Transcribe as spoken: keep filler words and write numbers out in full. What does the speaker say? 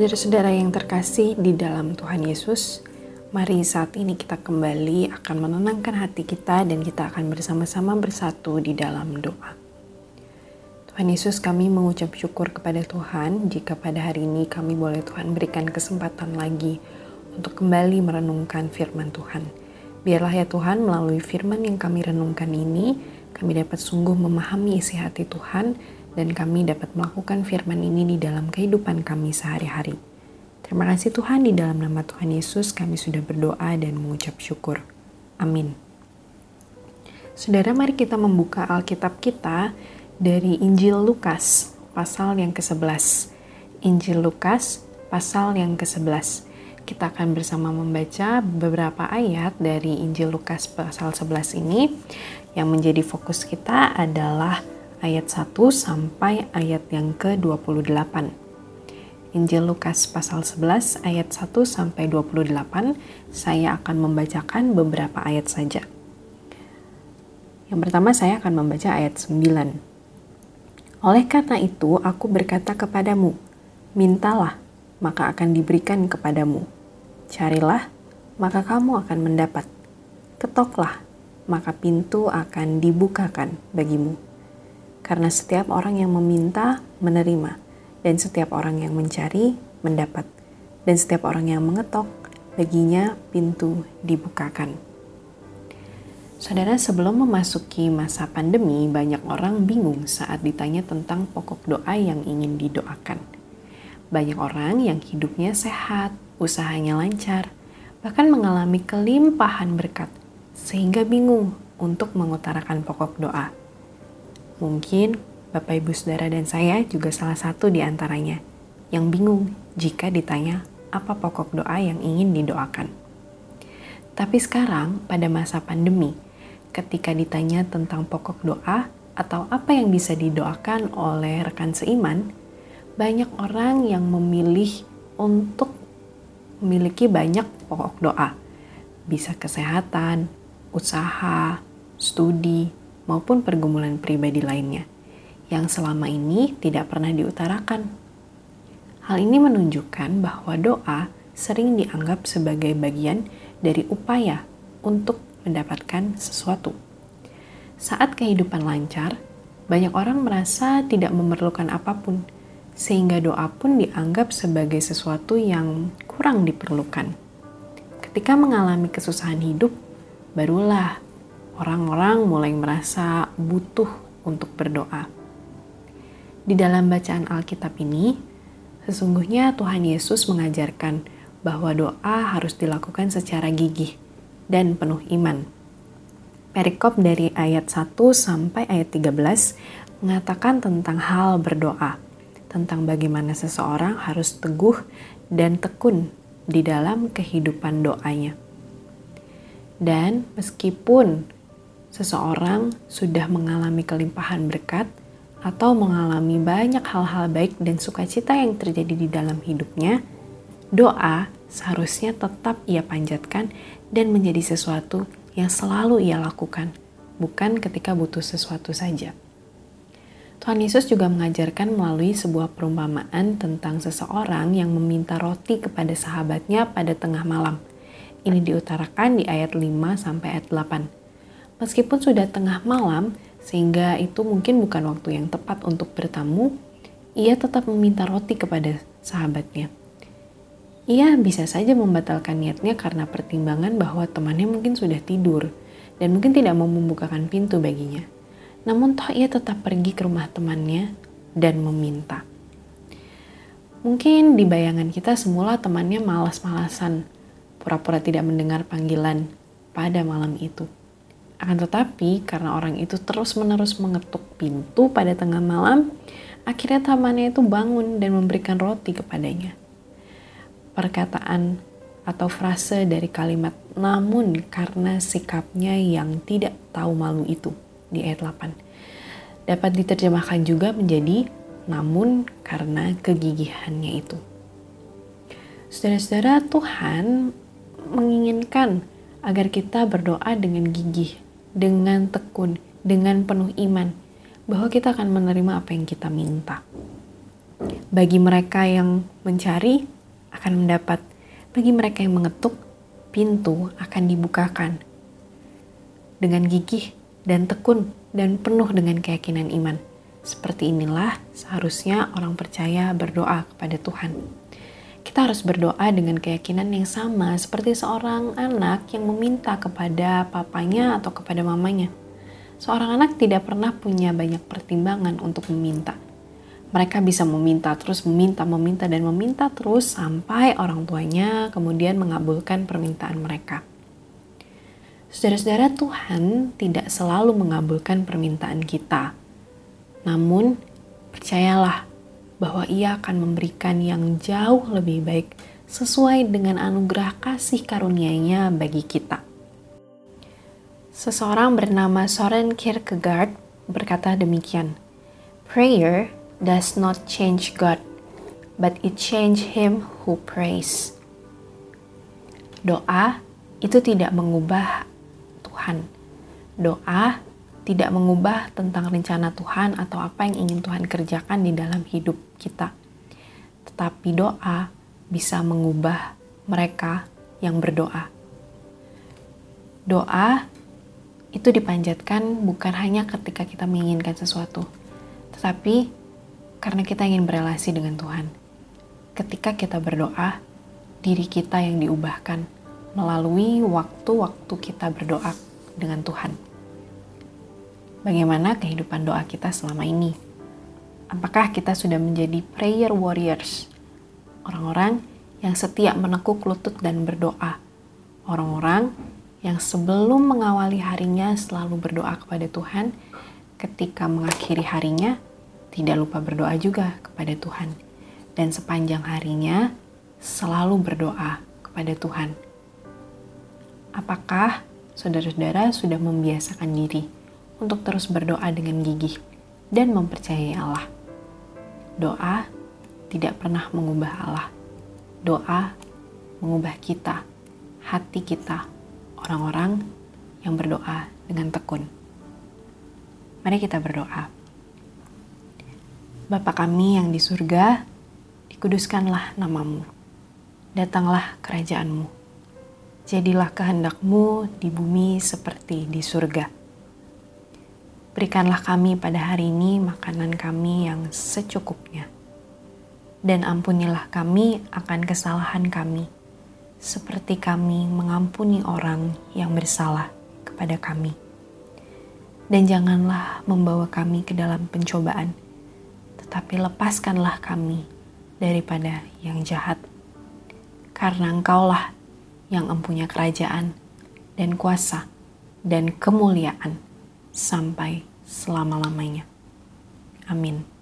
Saudara-saudara yang terkasih di dalam Tuhan Yesus, mari saat ini kita kembali akan menenangkan hati kita dan kita akan bersama-sama bersatu di dalam doa. Tuhan Yesus, kami mengucap syukur kepada Tuhan jika pada hari ini kami boleh Tuhan berikan kesempatan lagi untuk kembali merenungkan firman Tuhan. Biarlah ya Tuhan, melalui firman yang kami renungkan ini, kami dapat sungguh memahami isi hati Tuhan dan kami dapat melakukan firman ini di dalam kehidupan kami sehari-hari. Terima kasih Tuhan, di dalam nama Tuhan Yesus kami sudah berdoa dan mengucap syukur. Amin. Saudara, mari kita membuka Alkitab kita dari Injil Lukas pasal yang kesebelas. Injil Lukas pasal yang kesebelas. Kita akan bersama membaca beberapa ayat dari Injil Lukas pasal sebelas ini. Yang menjadi fokus kita adalah ayat satu sampai ayat yang ke dua puluh delapan. Injil Lukas pasal sebelas ayat satu sampai dua puluh delapan, saya akan membacakan beberapa ayat saja. Yang pertama saya akan membaca ayat sembilan. Oleh karena itu aku berkata kepadamu, mintalah maka akan diberikan kepadamu. Carilah maka kamu akan mendapat. Ketoklah maka pintu akan dibukakan bagimu. Karena setiap orang yang meminta menerima, dan setiap orang yang mencari, mendapat. Dan setiap orang yang mengetok, baginya pintu dibukakan. Saudara, sebelum memasuki masa pandemi, banyak orang bingung saat ditanya tentang pokok doa yang ingin didoakan. Banyak orang yang hidupnya sehat, usahanya lancar, bahkan mengalami kelimpahan berkat, sehingga bingung untuk mengutarakan pokok doa. Mungkin Bapak, Ibu, Saudara, dan saya juga salah satu di antaranya yang bingung jika ditanya apa pokok doa yang ingin didoakan. Tapi sekarang pada masa pandemi, ketika ditanya tentang pokok doa atau apa yang bisa didoakan oleh rekan seiman, banyak orang yang memilih untuk memiliki banyak pokok doa. Bisa kesehatan, usaha, studi, maupun pergumulan pribadi lainnya yang selama ini tidak pernah diutarakan. Hal ini menunjukkan bahwa doa sering dianggap sebagai bagian dari upaya untuk mendapatkan sesuatu. Saat kehidupan lancar, banyak orang merasa tidak memerlukan apapun, sehingga doa pun dianggap sebagai sesuatu yang kurang diperlukan. Ketika mengalami kesusahan hidup, barulah orang-orang mulai merasa butuh untuk berdoa. Di dalam bacaan Alkitab ini, sesungguhnya Tuhan Yesus mengajarkan bahwa doa harus dilakukan secara gigih dan penuh iman. Perikop dari ayat satu sampai ayat tiga belas mengatakan tentang hal berdoa, tentang bagaimana seseorang harus teguh dan tekun di dalam kehidupan doanya. Dan meskipun seseorang sudah mengalami kelimpahan berkat, atau mengalami banyak hal-hal baik dan sukacita yang terjadi di dalam hidupnya, doa seharusnya tetap ia panjatkan dan menjadi sesuatu yang selalu ia lakukan, bukan ketika butuh sesuatu saja. Tuhan Yesus juga mengajarkan melalui sebuah perumpamaan tentang seseorang yang meminta roti kepada sahabatnya pada tengah malam. Ini diutarakan di ayat lima sampai ayat delapan. Meskipun sudah tengah malam, sehingga itu mungkin bukan waktu yang tepat untuk bertamu, ia tetap meminta roti kepada sahabatnya. Ia bisa saja membatalkan niatnya karena pertimbangan bahwa temannya mungkin sudah tidur dan mungkin tidak mau membukakan pintu baginya. Namun toh ia tetap pergi ke rumah temannya dan meminta. Mungkin di bayangan kita semula temannya malas-malasan, pura-pura tidak mendengar panggilan pada malam itu. Akan tetapi, karena orang itu terus-menerus mengetuk pintu pada tengah malam, akhirnya temannya itu bangun dan memberikan roti kepadanya. Perkataan atau frase dari kalimat, namun karena sikapnya yang tidak tahu malu itu, di ayat delapan. Dapat diterjemahkan juga menjadi, namun karena kegigihannya itu. Saudara-saudara, Tuhan menginginkan agar kita berdoa dengan gigih, dengan tekun, dengan penuh iman, bahwa kita akan menerima apa yang kita minta. Bagi mereka yang mencari, akan mendapat. Bagi mereka yang mengetuk, pintu akan dibukakan. Dengan gigih dan tekun dan penuh dengan keyakinan iman. Seperti inilah seharusnya orang percaya berdoa kepada Tuhan. Kita harus berdoa dengan keyakinan yang sama seperti seorang anak yang meminta kepada papanya atau kepada mamanya. Seorang anak tidak pernah punya banyak pertimbangan untuk meminta. Mereka bisa meminta terus, meminta, meminta, dan meminta terus sampai orang tuanya kemudian mengabulkan permintaan mereka. Saudara-saudara, Tuhan tidak selalu mengabulkan permintaan kita. Namun, percayalah bahwa Ia akan memberikan yang jauh lebih baik sesuai dengan anugerah kasih karunia-Nya bagi kita. Seseorang bernama Soren Kierkegaard berkata demikian, "Prayer does not change God, but it changes him who prays." Doa itu tidak mengubah Tuhan. Doa tidak mengubah tentang rencana Tuhan atau apa yang ingin Tuhan kerjakan di dalam hidup kita. Tetapi doa bisa mengubah mereka yang berdoa. Doa itu dipanjatkan bukan hanya ketika kita menginginkan sesuatu, tetapi karena kita ingin berelasi dengan Tuhan. Ketika kita berdoa, diri kita yang diubahkan melalui waktu-waktu kita berdoa dengan Tuhan. Bagaimana kehidupan doa kita selama ini? Apakah kita sudah menjadi prayer warriors? Orang-orang yang setia menekuk lutut dan berdoa. Orang-orang yang sebelum mengawali harinya selalu berdoa kepada Tuhan, ketika mengakhiri harinya, tidak lupa berdoa juga kepada Tuhan. Dan sepanjang harinya, selalu berdoa kepada Tuhan. Apakah saudara-saudara sudah membiasakan diri untuk terus berdoa dengan gigih dan mempercayai Allah? Doa tidak pernah mengubah Allah. Doa mengubah kita, hati kita, orang-orang yang berdoa dengan tekun. Mari kita berdoa. Bapa kami yang di surga, dikuduskanlah namamu, datanglah kerajaanmu, jadilah kehendakmu di bumi seperti di surga. Berikanlah kami pada hari ini makanan kami yang secukupnya, dan ampunilah kami akan kesalahan kami, seperti kami mengampuni orang yang bersalah kepada kami. Dan janganlah membawa kami ke dalam pencobaan, tapi lepaskanlah kami daripada yang jahat. Karena Engkaulah yang empunya kerajaan dan kuasa dan kemuliaan sampai selama-lamanya. Amin.